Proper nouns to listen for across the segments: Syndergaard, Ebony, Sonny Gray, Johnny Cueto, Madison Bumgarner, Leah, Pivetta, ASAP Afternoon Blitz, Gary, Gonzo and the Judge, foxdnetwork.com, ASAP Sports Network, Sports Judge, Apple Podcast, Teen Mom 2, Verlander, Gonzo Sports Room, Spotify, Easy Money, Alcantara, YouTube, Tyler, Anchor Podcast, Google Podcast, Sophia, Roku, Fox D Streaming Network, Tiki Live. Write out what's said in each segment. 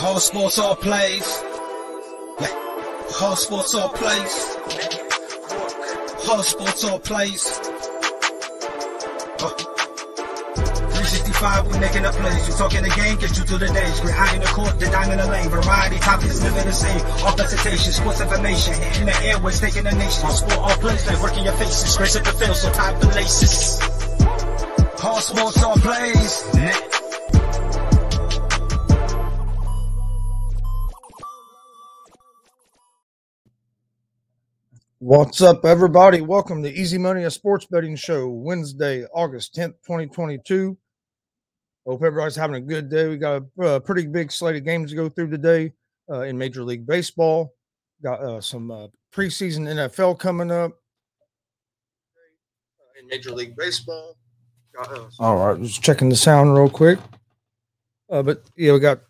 Whole sports all plays. Whole sports all plays. Whole sports all plays. 365, we making a place. You talking the game, get you to the days. We're high in the court, then I'm in the lane. Variety topics, living the same. All presentation, sports information. Hitting the airways, taking the nation. All sport all plays, they working your faces. Gracing the field, so tie the laces. Whole sports all plays. What's up, everybody? Welcome to Easy Money, a sports betting show, Wednesday, August 10th, 2022. Hope everybody's having a good day. We got a pretty big slate of games to go through today in Major League Baseball. Got some preseason NFL coming up in Major League Baseball. All right, just checking the sound real quick. But yeah, we got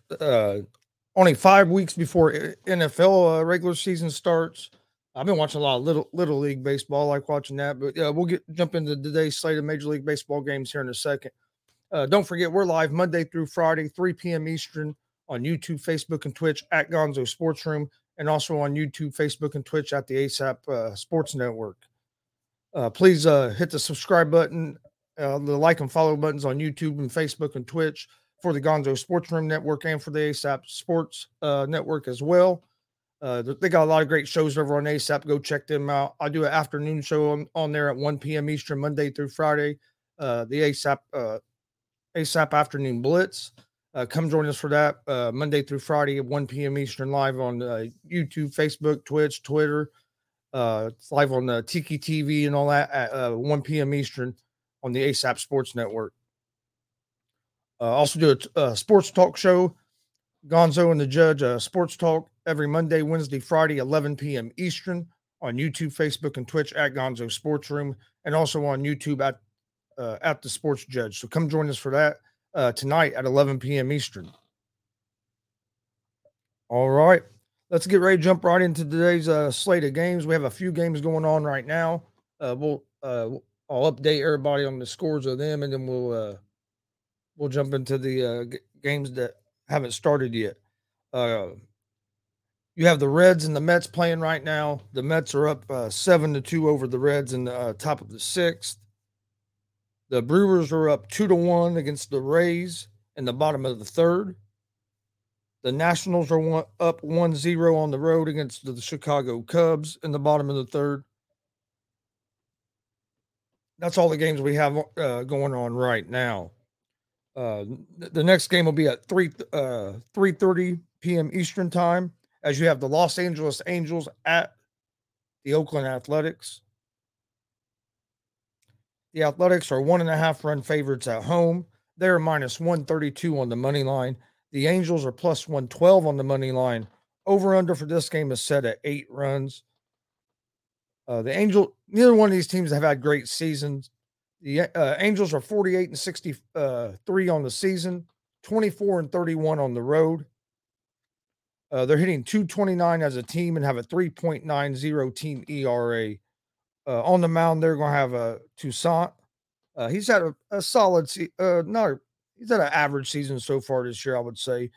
only 5 weeks before NFL regular season starts. I've been watching a lot of little league baseball. I like watching that, but we'll jump into today's slate of Major League Baseball games here in a second. Don't forget, we're live Monday through Friday, 3 p.m. Eastern on YouTube, Facebook, and Twitch at Gonzo Sports Room, and also on YouTube, Facebook, and Twitch at the ASAP Sports Network. Please hit the subscribe button, the like and follow buttons on YouTube and Facebook and Twitch for the Gonzo Sports Room Network and for the ASAP Sports Network as well. They got a lot of great shows over on ASAP. Go check them out. I do an afternoon show on there at 1 p.m. Eastern, Monday through Friday. The ASAP Afternoon Blitz. Come join us for that Monday through Friday at 1 p.m. Eastern, live on YouTube, Facebook, Twitch, Twitter. It's live on Tiki TV and all that at 1 p.m. Eastern on the ASAP Sports Network. Also do a sports talk show, Gonzo and the Judge, sports talk every Monday, Wednesday, Friday, 11 p.m. Eastern on YouTube, Facebook, and Twitch at Gonzo Sports Room, and also on YouTube at the Sports Judge. So come join us for that tonight at 11 p.m. Eastern. All right, let's get ready to jump right into today's slate of games. We have a few games going on right now. I'll update everybody on the scores of them, and then we'll jump into the games that haven't started yet. You have the Reds and the Mets playing right now. The Mets are up 7-2 over the Reds in the top of the sixth. The Brewers are up 2-1 against the Rays in the bottom of the third. The Nationals are up 1-0 on the road against the Chicago Cubs in the bottom of the third. That's all the games we have going on right now. The next game will be at 3:30 p.m. Eastern time, as you have the Los Angeles Angels at the Oakland Athletics. The Athletics are 1.5-run favorites at home. They're minus 132 on the money line. The Angels are plus 112 on the money line. Over-under for this game is set at 8 runs. Neither one of these teams have had great seasons. The Angels are 48-63 on the season, 24-31 on the road. They're hitting .229 as a team and have a 3.90 team ERA. On the mound, they're going to have Toussaint. He's had a solid season. He's had an average season so far this year, I would say.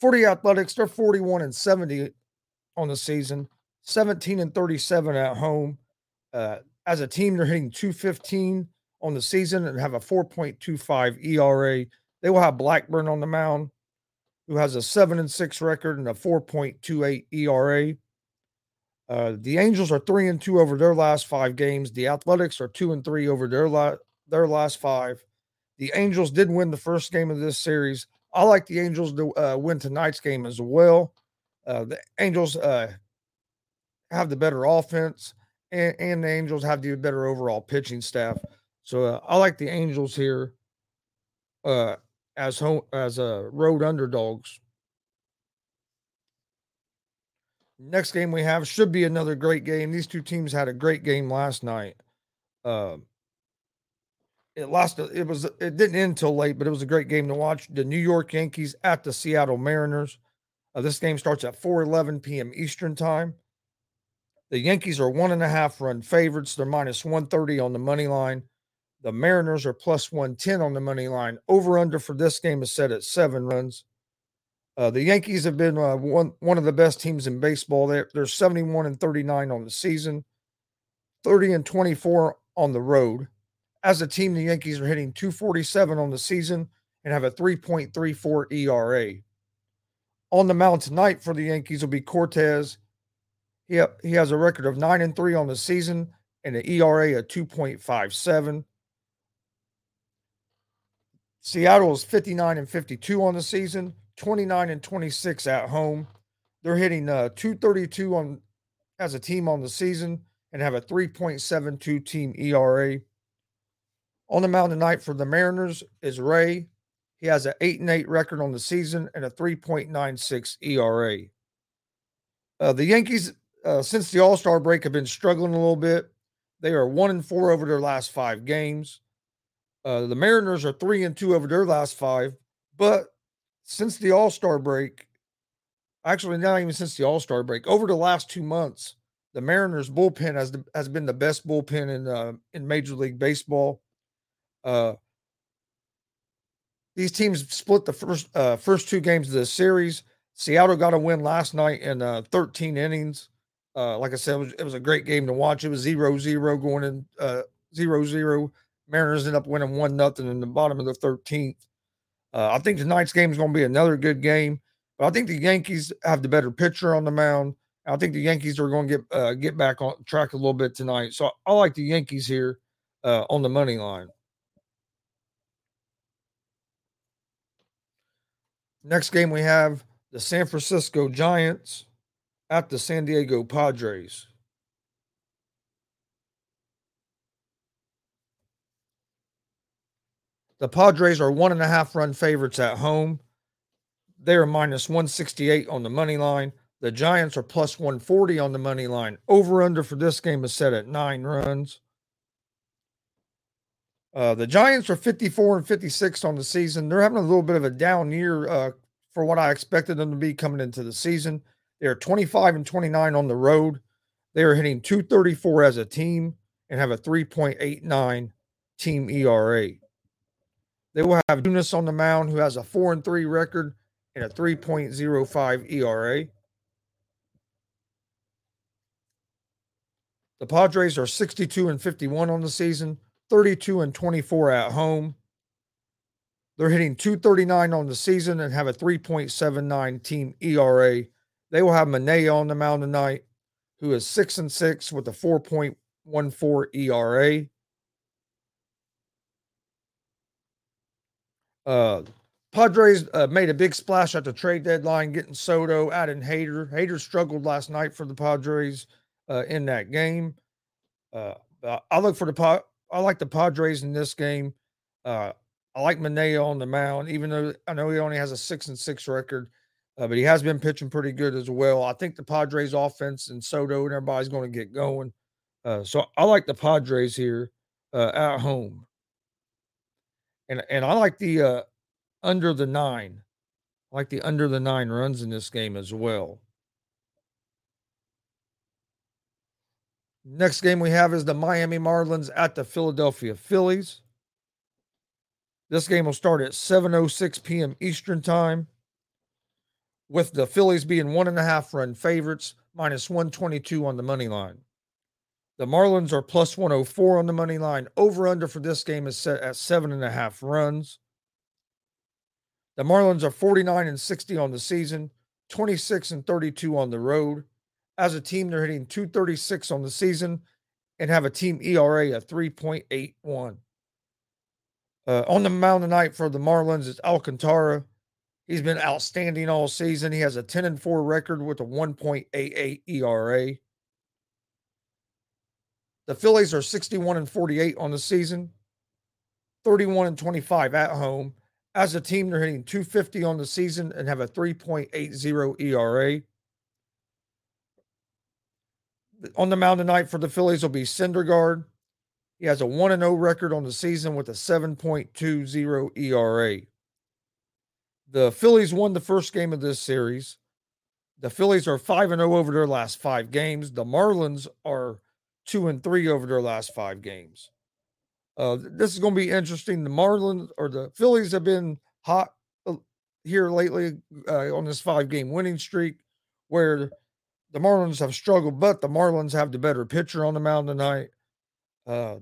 For the Athletics, they're 41-70 on the season, 17-37 at home. As a team, they're hitting .215 on the season and have a 4.25 ERA. They will have Blackburn on the mound, who has a 7-6 record and a 4.28 ERA. The Angels are 3-2 over their last 5 games. The Athletics are 2-3 over their last 5. The Angels did win the first game of this series. I like the Angels to win tonight's game as well. The Angels have the better offense, and the Angels have the better overall pitching staff. So I like the Angels here as road underdogs. Next game we have should be another great game. These two teams had a great game last night. It didn't end till late, but it was a great game to watch. The New York Yankees at the Seattle Mariners. This game starts at 4:11 p.m. Eastern time. The Yankees are 1.5-run favorites. They're minus 130 on the money line. The Mariners are plus 110 on the money line. Over-under for this game is set at 7 runs. The Yankees have been one of the best teams in baseball. They're 71-39 on the season, 30-24 on the road. As a team, the Yankees are hitting .247 on the season and have a 3.34 ERA. On the mound tonight for the Yankees will be Cortez. He has a record of 9-3 on the season and an ERA of 2.57. Seattle is 59-52 on the season, 29-26 at home. They're hitting .232 as a team on the season and have a 3.72 team ERA. On the mound tonight for the Mariners is Ray. He has an 8-8 record on the season and a 3.96 ERA. The Yankees, since the All-Star break, have been struggling a little bit. They are 1-4 over their last 5 games. The Mariners are 3-2 over their last 5, but since the All-Star break, actually not even since the All-Star break, over the last 2 months, the Mariners' bullpen has been the best bullpen in Major League Baseball. These teams split the first 2 games of the series. Seattle got a win last night in 13 innings. Like I said, it was a great game to watch. It was 0-0 going in, 0-0. Mariners ended up winning 1-0 in the bottom of the 13th. I think tonight's game is going to be another good game, but I think the Yankees have the better pitcher on the mound. I think the Yankees are going to get back on track a little bit tonight. So I like the Yankees here on the money line. Next game, we have the San Francisco Giants at the San Diego Padres. The Padres are 1.5-run favorites at home. They are minus 168 on the money line. The Giants are plus 140 on the money line. Over-under for this game is set at 9 runs. The Giants are 54-56 on the season. They're having a little bit of a down year for what I expected them to be coming into the season. They are 25-29 on the road. They are hitting .234 as a team and have a 3.89 team ERA. They will have Dunas on the mound, who has a 4-3 record and a 3.05 ERA. The Padres are 62-51 on the season, 32-24 at home. They're hitting .239 on the season and have a 3.79 team ERA. They will have Manea on the mound tonight, who is 6-6 with a 4.14 ERA. Padres made a big splash at the trade deadline, getting Soto, adding Hader. Hader struggled last night for the Padres in that game. I like the Padres in this game. I like Manea on the mound, even though I know he only has a 6-6 record, but he has been pitching pretty good as well. I think the Padres offense and Soto and everybody's going to get going. So I like the Padres here at home. And I like the under the 9. I like the under the 9 runs in this game as well. Next game we have is the Miami Marlins at the Philadelphia Phillies. This game will start at 7:06 p.m. Eastern time, with the Phillies being 1.5-run favorites, minus 122 on the money line. The Marlins are plus 104 on the money line. Over-under for this game is set at 7.5 runs. The Marlins are 49-60 on the season, 26-32 on the road. As a team, they're hitting .236 on the season and have a team ERA of 3.81. On the mound tonight for the Marlins is Alcantara. He's been outstanding all season. He has a 10-4 record with a 1.88 ERA. The Phillies are 61-48 on the season, 31-25 at home. As a team, they're hitting .250 on the season and have a 3.80 ERA. On the mound tonight for the Phillies will be Syndergaard. He has a 1-0 record on the season with a 7.20 ERA. The Phillies won the first game of this series. The Phillies are 5-0 over their last 5 games. The Marlins are 2-3 over their last 5 games. This is going to be interesting. The Marlins or the Phillies have been hot here lately on this 5-game winning streak, where the Marlins have struggled, but the Marlins have the better pitcher on the mound tonight. I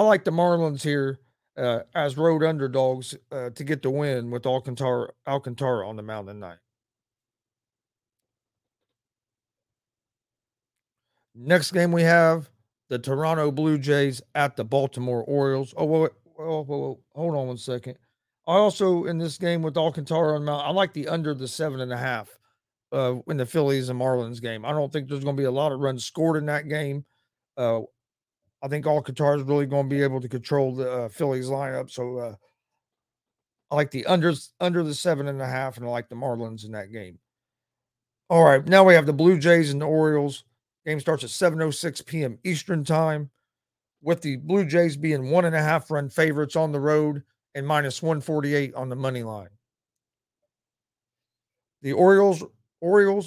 like the Marlins here as road underdogs to get the win with Alcantara on the mound tonight. Next game we have the Toronto Blue Jays at the Baltimore Orioles. Oh, whoa, hold on one second. I also, in this game with Alcantara on the mound, I like the under the 7.5 in the Phillies and Marlins game. I don't think there's going to be a lot of runs scored in that game. I think Alcantara is really going to be able to control the Phillies lineup. So I like the under the 7.5, and I like the Marlins in that game. All right, now we have the Blue Jays and the Orioles. Game starts at 7:06 p.m. Eastern time, with the Blue Jays being 1.5-run favorites on the road and minus 148 on the money line. The Orioles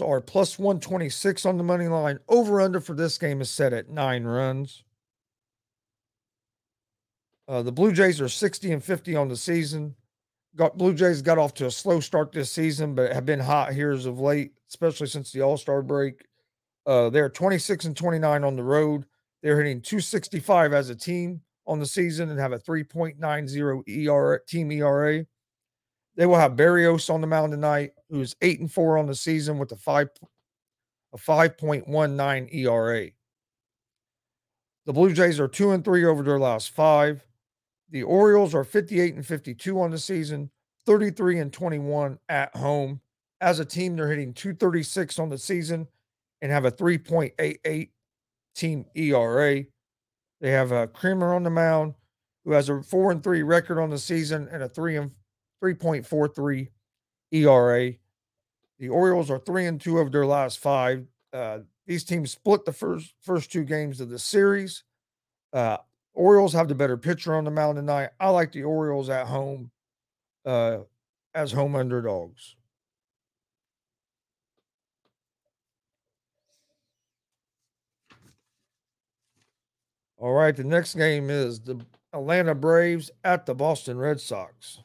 are plus 126 on the money line. Over-under for this game is set at 9 runs. The Blue Jays are 60-50 on the season. Blue Jays got off to a slow start this season, but have been hot here as of late, especially since the All-Star break. They're 26-29 on the road. They're hitting .265 as a team on the season and have a 3.90 team ERA. They will have Berrios on the mound tonight, who is 8-4 on the season with a 5.19 ERA. The Blue Jays are 2-3 over their last 5. The Orioles are 58-52 on the season, 33-21 at home. As a team, they're hitting .236 on the season and have a 3.88 team ERA. They have Kramer on the mound, who has a 4-3 record on the season and a 3.43 ERA. The Orioles are 3-2 over their last five. These teams split the first two games of the series. Orioles have the better pitcher on the mound tonight. I like the Orioles at home as home underdogs. All right, the next game is the Atlanta Braves at the Boston Red Sox.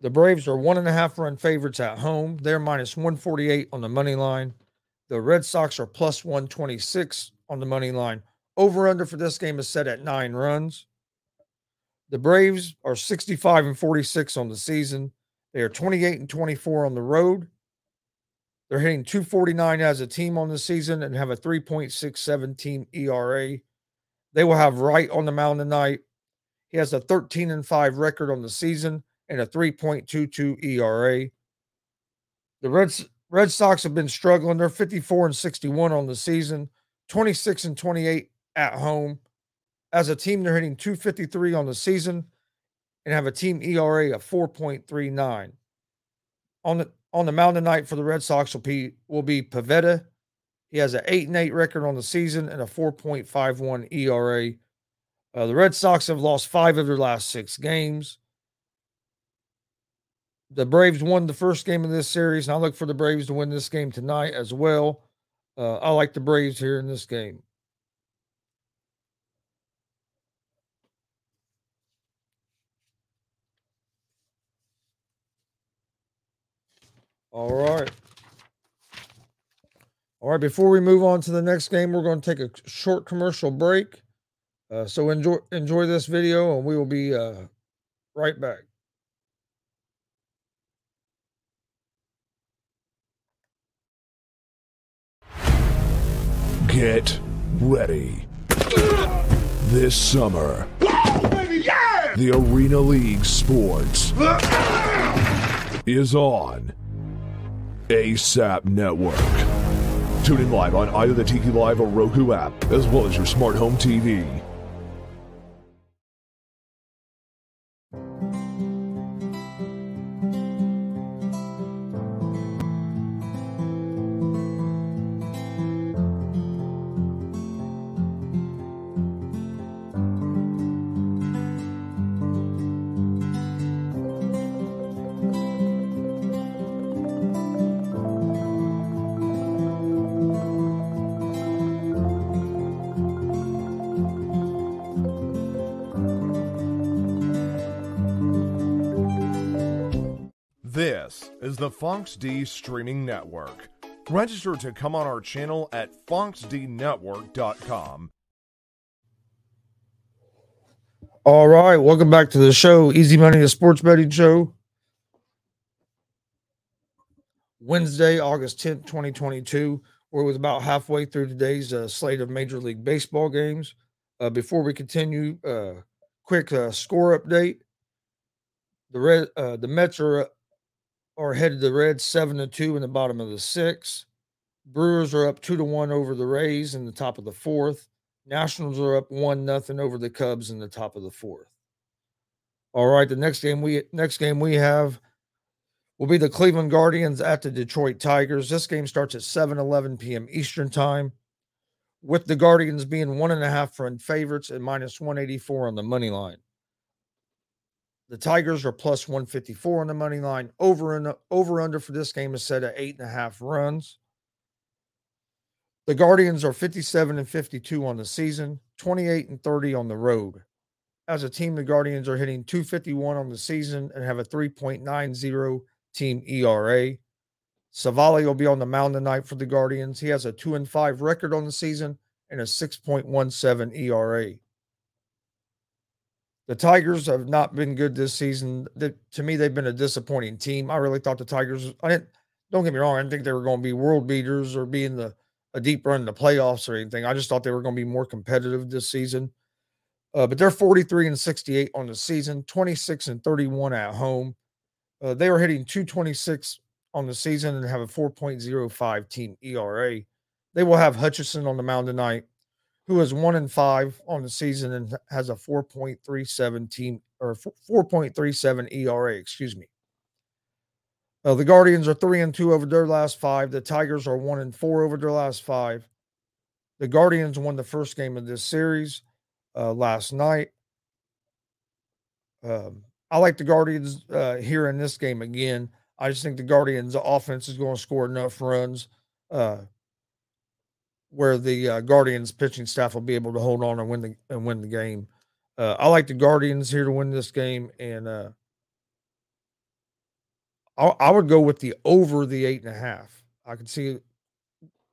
The Braves are 1.5-run favorites at home. They're minus 148 on the money line. The Red Sox are plus 126 on the money line. Over-under for this game is set at 9 runs. The Braves are 65-46 on the season. They are 28-24 on the road. They're hitting .249 as a team on the season and have a 3.67 team ERA. They will have Wright on the mound tonight. He has a 13-5 record on the season and a 3.22 ERA. The Red Sox have been struggling. They're 54-61 on the season, 26-28 at home. As a team, they're hitting .253 on the season and have a team ERA of 4.39. On the mound tonight for the Red Sox will be Pivetta. He has an 8-8 record on the season and a 4.51 ERA. The Red Sox have lost 5 of their last 6 games. The Braves won the first game of this series, and I look for the Braves to win this game tonight as well. I like the Braves here in this game. All right, before we move on to the next game, we're going to take a short commercial break. So enjoy this video, and we will be right back. Get ready. This summer, whoa, baby, yeah! The Arena League Sports is on ASAP Network. Tune in live on either the Tiki Live or Roku app, as well as your smart home TV. This is the Fox D Streaming Network. Register to come on our channel at foxdnetwork.com. All right, welcome back to the show, Easy Money, the sports betting show. Wednesday, August 10th, 2022. We're with about halfway through today's slate of Major League Baseball games. Before we continue, quick score update. The Mets are headed to the Reds 7-2 in the bottom of the 6th. Brewers are up 2-1 over the Rays in the top of the 4th. Nationals are up 1-0 over the Cubs in the top of the 4th. All right, the next game we have will be the Cleveland Guardians at the Detroit Tigers. This game starts at 7:11 p.m. Eastern time, with the Guardians being 1.5-run favorites and minus 184 on the money line. The Tigers are plus 154 on the money line. Over-under for this game is set at 8.5 runs. The Guardians are 57-52 on the season, 28-30 on the road. As a team, the Guardians are hitting .251 on the season and have a 3.90 team ERA. Savali will be on the mound tonight for the Guardians. He has a 2-5 record on the season and a 6.17 ERA. The Tigers have not been good this season. To me, they've been a disappointing team. I really thought the Tigers, don't get me wrong, I didn't think they were going to be world beaters or be in a deep run in the playoffs or anything. I just thought they were going to be more competitive this season. But they're 43-68 on the season, 26-31 at home. They are hitting .226 on the season and have a 4.05 team ERA. They will have Hutchison on the mound tonight, who is 1-5 on the season and has a 4.37 team or 4.37 ERA, excuse me. The Guardians are 3-2 over their last five. The Tigers are 1-4 over their last five. The Guardians won the first game of this series last night. I like the Guardians here in this game again. I just think the Guardians' offense is going to score enough runs where the Guardians' pitching staff will be able to hold on and win the game. I like the Guardians here to win this game, and I would go with the over the 8.5. I can see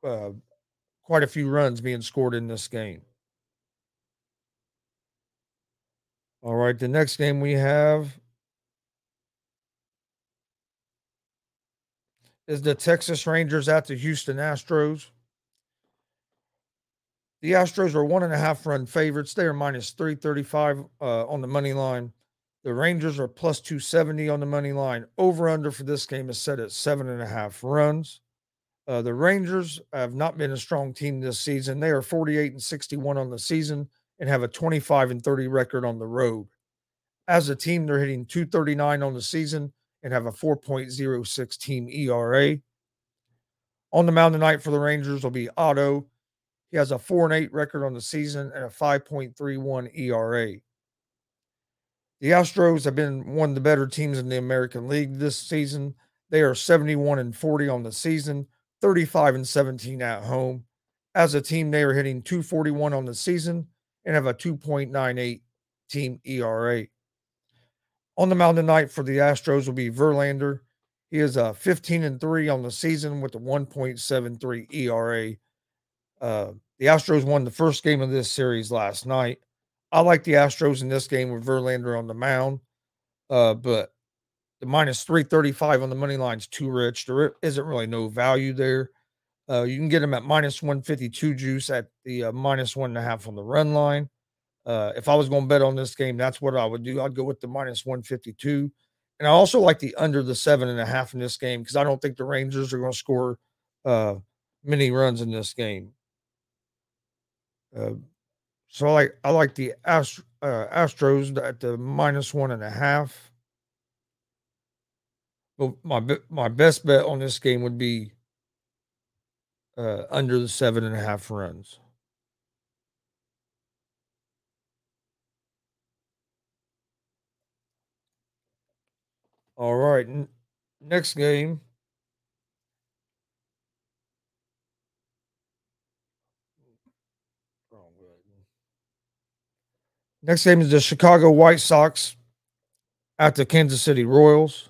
quite a few runs being scored in this game. All right, the next game we have is the Texas Rangers at the Houston Astros. The Astros are 1.5 run favorites. They are minus 335 on the money line. The Rangers are plus 270 on the money line. Over-under for this game is set at 7.5 runs. The Rangers have not been a strong team this season. They are 48-61 on the season and have a 25-30 record on the road. As a team, they're hitting .239 on the season and have a 4.06 team ERA. On the mound tonight for the Rangers will be Otto. He has a 4-8 record on the season and a 5.31 ERA. The Astros have been one of the better teams in the American League this season. They are 71-40 on the season, 35-17 at home. As a team, they are hitting .241 on the season and have a 2.98 team ERA. On the mound tonight for the Astros will be Verlander. He is a 15-3 on the season with a 1.73 ERA. The Astros won the first game of this series last night. I like the Astros in this game with Verlander on the mound, but the minus 335 on the money line is too rich. There isn't really no value there. You can get them at minus 152 juice at the minus 1.5 on the run line. If I was going to bet on this game, that's what I would do. I'd go with the minus 152. And I also like the under the 7.5 in this game because I don't think the Rangers are going to score many runs in this game. So I like the Astros at the minus 1.5. But my best bet on this game would be under the 7.5 runs. All right, next game. Next game is the Chicago White Sox at the Kansas City Royals.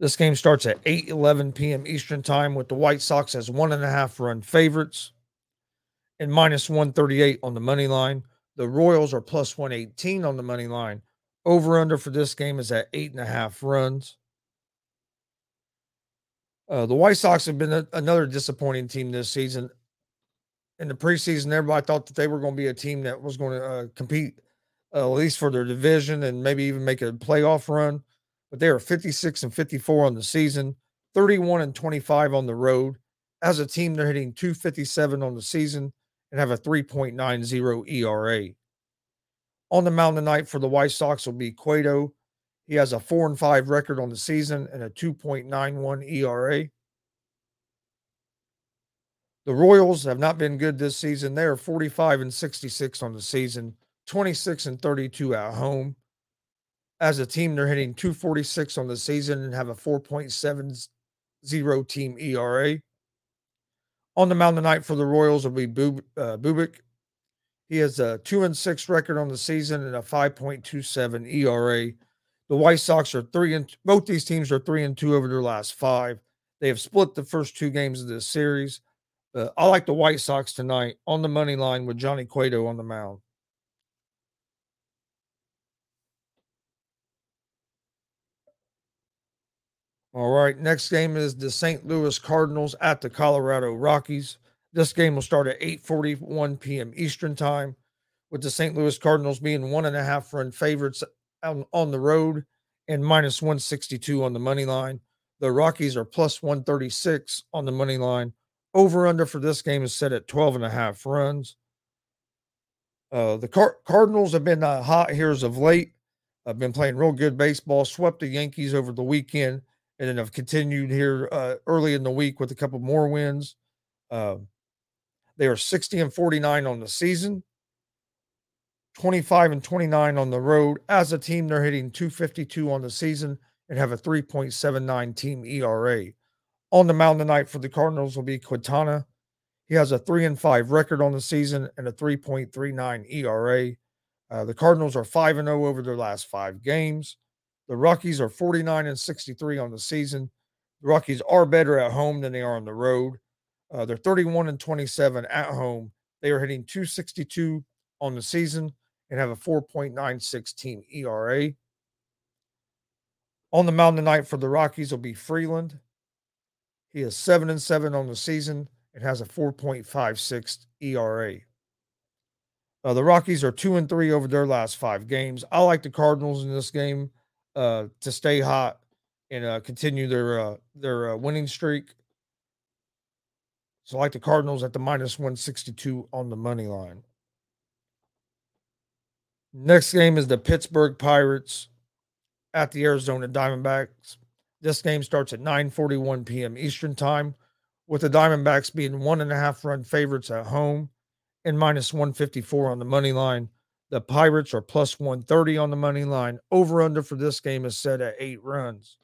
This game starts at 8:11 p.m. Eastern time with the White Sox as 1.5 run favorites and minus 138 on the money line. The Royals are plus 118 on the money line. Over-under for this game is at 8.5 runs. The White Sox have been another disappointing team this season. In the preseason, everybody thought that they were going to be a team that was going to compete at least for their division and maybe even make a playoff run. But they are 56-54 on the season, 31-25 on the road. As a team, they're hitting .257 on the season and have a 3.90 ERA. On the mound tonight for the White Sox will be Cueto. He has a 4-5 record on the season and a 2.91 ERA. The Royals have not been good this season. They are 45-66 on the season, 26-32 at home. As a team, they're hitting .246 on the season and have a 4.70 team ERA. On the mound tonight for the Royals will be Bubik. He has a 2-6 record on the season and a 5.27 ERA. The White Sox are both these teams are 3-2 over their last five. They have split the first two games of this series. I like the White Sox tonight on the money line with Johnny Cueto on the mound. All right, next game is the St. Louis Cardinals at the Colorado Rockies. This game will start at 8:41 p.m. Eastern time with the St. Louis Cardinals being 1.5-run favorites on the road and minus 162 on the money line. The Rockies are plus 136 on the money line. Over-under for this game is set at 12.5 runs. The Cardinals have been hot here as of late. I've been playing real good baseball, swept the Yankees over the weekend, and then have continued here early in the week with a couple more wins. They are 60-49 on the season, 25-29 on the road. As a team, they're hitting .252 on the season and have a 3.79 team ERA. On the mound tonight for the Cardinals will be Quintana. He has a 3-5 record on the season and a 3.39 ERA. The Cardinals are 5-0 over their last 5 games. The Rockies are 49-63 on the season. The Rockies are better at home than they are on the road. They're 31-27 at home. They are hitting .262 on the season and have a 4.96 team ERA. On the mound tonight for the Rockies will be Freeland. He is 7-7 on the season and has a 4.56 ERA. The Rockies are 2-3 over their last 5 games. I like the Cardinals in this game to stay hot and continue their winning streak. So I like the Cardinals at the minus 162 on the money line. Next game is the Pittsburgh Pirates at the Arizona Diamondbacks. This game starts at 9:41 p.m. Eastern Time, with the Diamondbacks being 1.5-run favorites at home and minus 154 on the money line. The Pirates are plus 130 on the money line. Over-under for this game is set at 8 runs.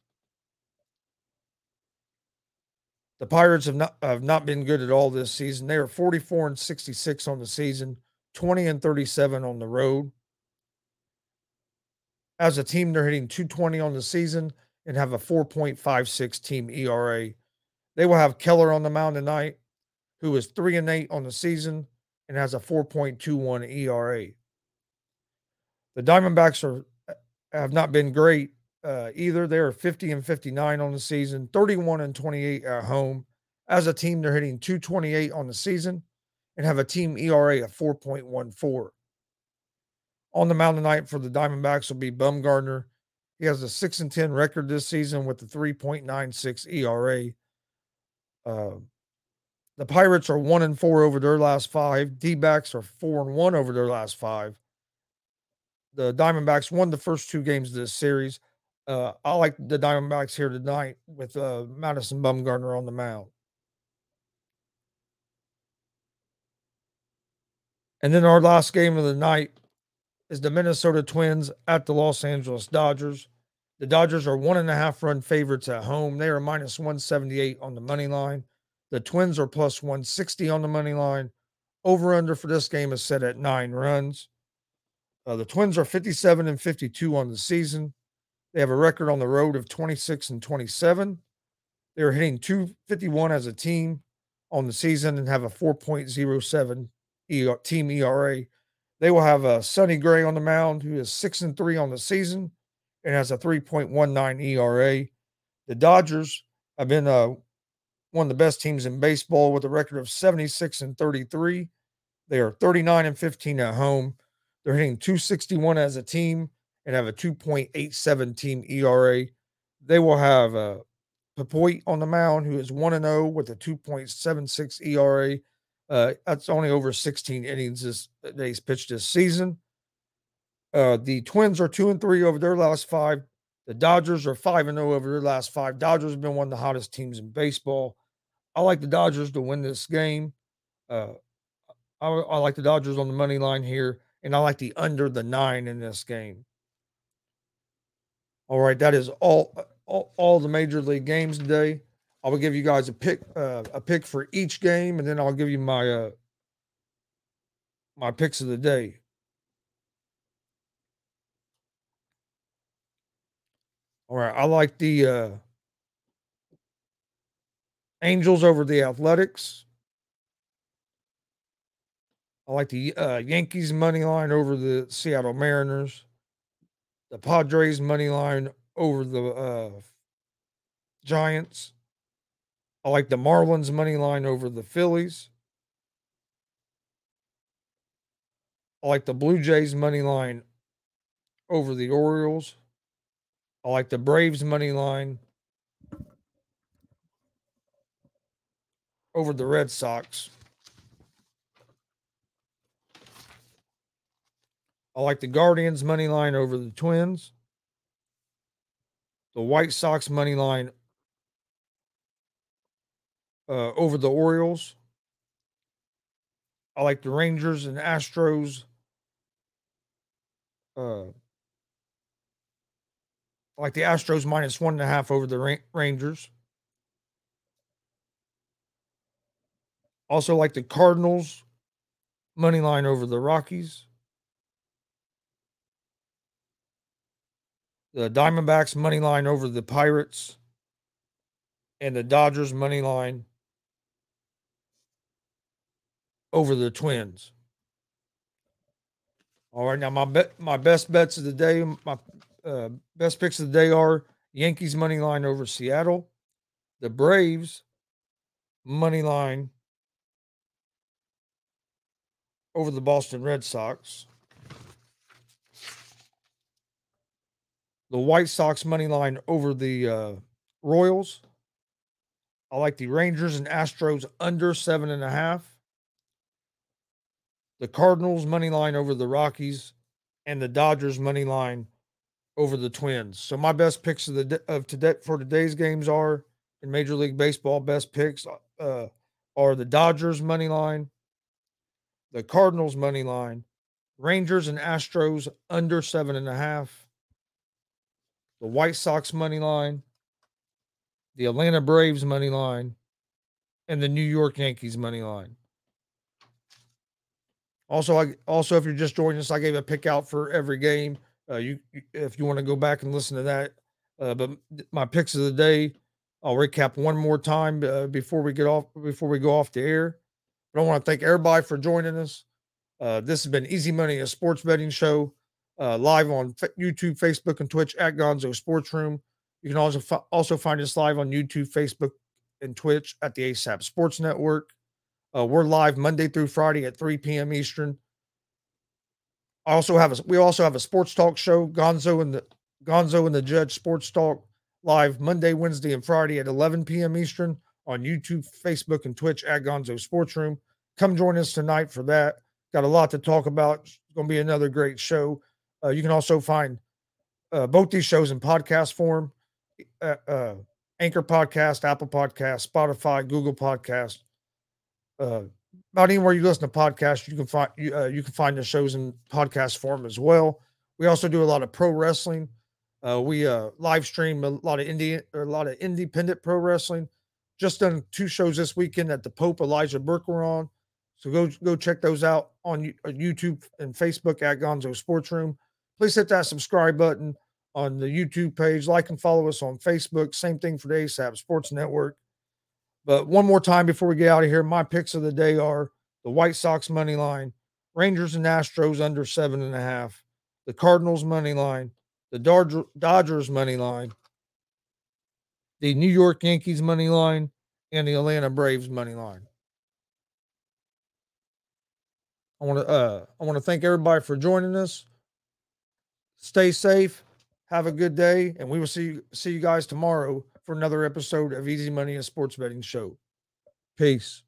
The Pirates have not been good at all this season. They are 44-66 on the season, 20-37 on the road. As a team, they're hitting .220 on the season and have a 4.56 team ERA. They will have Keller on the mound tonight, who is 3-8 on the season and has a 4.21 ERA. The Diamondbacks have not been great either. They are 50-59 on the season, 31-28 at home. As a team, they're hitting .228 on the season and have a team ERA of 4.14. On the mound tonight for the Diamondbacks will be Bumgarner. He has a 6-10 record this season with a 3.96 ERA. The Pirates are 1-4 over their last 5. D-backs are 4-1 over their last 5. The Diamondbacks won the first 2 games of this series. I like the Diamondbacks here tonight with Madison Bumgarner on the mound. And then our last game of the night is the Minnesota Twins at the Los Angeles Dodgers. The Dodgers are 1.5-run favorites at home. They are minus 178 on the money line. The Twins are plus 160 on the money line. Over-under for this game is set at 9 runs. The Twins are 57-52 on the season. They have a record on the road of 26-27. They are hitting .251 as a team on the season and have a 4.07 team ERA. They will have Sonny Gray on the mound, who is 6-3 on the season and has a 3.19 ERA. The Dodgers have been one of the best teams in baseball with a record of 76-33. They are 39-15 at home. They're hitting .261 as a team and have a 2.87 team ERA. They will have Papoy on the mound, who is 1-0 with a 2.76 ERA. That's only over 16 innings they've pitched this season. The Twins are 2-3 over their last 5. The Dodgers are 5-0 over their last 5. Dodgers have been one of the hottest teams in baseball. I like the Dodgers to win this game. I like the Dodgers on the money line here, and I like the under the 9 in this game. All right, that is all the major league games today. I will give you guys a pick for each game, and then I'll give you my my picks of the day. All right, I like the Angels over the Athletics. I like the Yankees money line over the Seattle Mariners. The Padres money line over the Giants. I like the Marlins money line over the Phillies. I like the Blue Jays money line over the Orioles. I like the Braves money line over the Red Sox. I like the Guardians money line over the Twins. The White Sox money line over the Orioles. I like the Rangers and Astros. I like the Astros minus 1.5 over the Rangers. Also like the Cardinals money line over the Rockies. The Diamondbacks money line over the Pirates. And the Dodgers money line over the Twins. All right, now my best bets of the day, my best picks of the day are Yankees money line over Seattle, the Braves money line over the Boston Red Sox, the White Sox money line over the Royals. I like the Rangers and Astros under 7.5. The Cardinals money line over the Rockies, and the Dodgers money line over the Twins. So my best picks of the today for today's games are in Major League Baseball. Best picks are the Dodgers money line, the Cardinals money line, Rangers and Astros under 7.5, the White Sox money line, the Atlanta Braves money line, and the New York Yankees money line. Also, if you're just joining us, I gave a pick out for every game. If you want to go back and listen to that, but my picks of the day, I'll recap one more time before we go off the air. But I want to thank everybody for joining us. This has been Easy Money, a sports betting show, live on YouTube, Facebook, and Twitch at Gonzo Sports Room. You can also find us live on YouTube, Facebook, and Twitch at the ASAP Sports Network. We're live Monday through Friday at 3 p.m. Eastern. We also have a sports talk show, Gonzo and the Judge Sports Talk, live Monday, Wednesday, and Friday at 11 p.m. Eastern on YouTube, Facebook, and Twitch at Gonzo Sports Room. Come join us tonight for that. Got a lot to talk about. It's going to be another great show. You can also find both these shows in podcast form. Anchor Podcast, Apple Podcast, Spotify, Google Podcast. About anywhere you listen to podcasts, you can find the shows in podcast form as well. We also do a lot of pro wrestling. We live stream a lot of independent pro wrestling. Just done 2 shows this weekend that the Pope Elijah Burke were on. So go check those out on YouTube and Facebook at Gonzo Sports Room. Please hit that subscribe button on the YouTube page. Like and follow us on Facebook. Same thing for the ASAP Sports Network. But one more time before we get out of here, my picks of the day are the White Sox money line, Rangers and Astros under 7.5, the Cardinals money line, the Dodgers money line, the New York Yankees money line, and the Atlanta Braves money line. I want to thank everybody for joining us. Stay safe. Have a good day, and we will see you guys tomorrow for another episode of Easy Money, a sports betting show. Peace.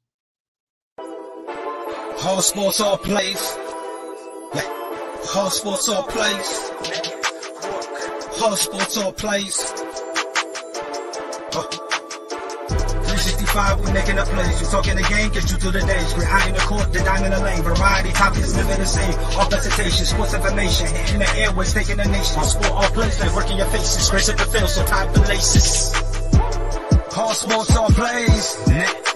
All sports, all plays. Yeah. All sports, all plays. All sports, all plays. 365, we making the plays. You talking the game, get you through the days. We're high in the court, the dime in the lane. Variety, topics, living the same. All presentation, sports information. Hitting the airways, taking the nation. All sport, all plays, they work in your faces. Grace at the field, so tie the laces. All sports, all plays.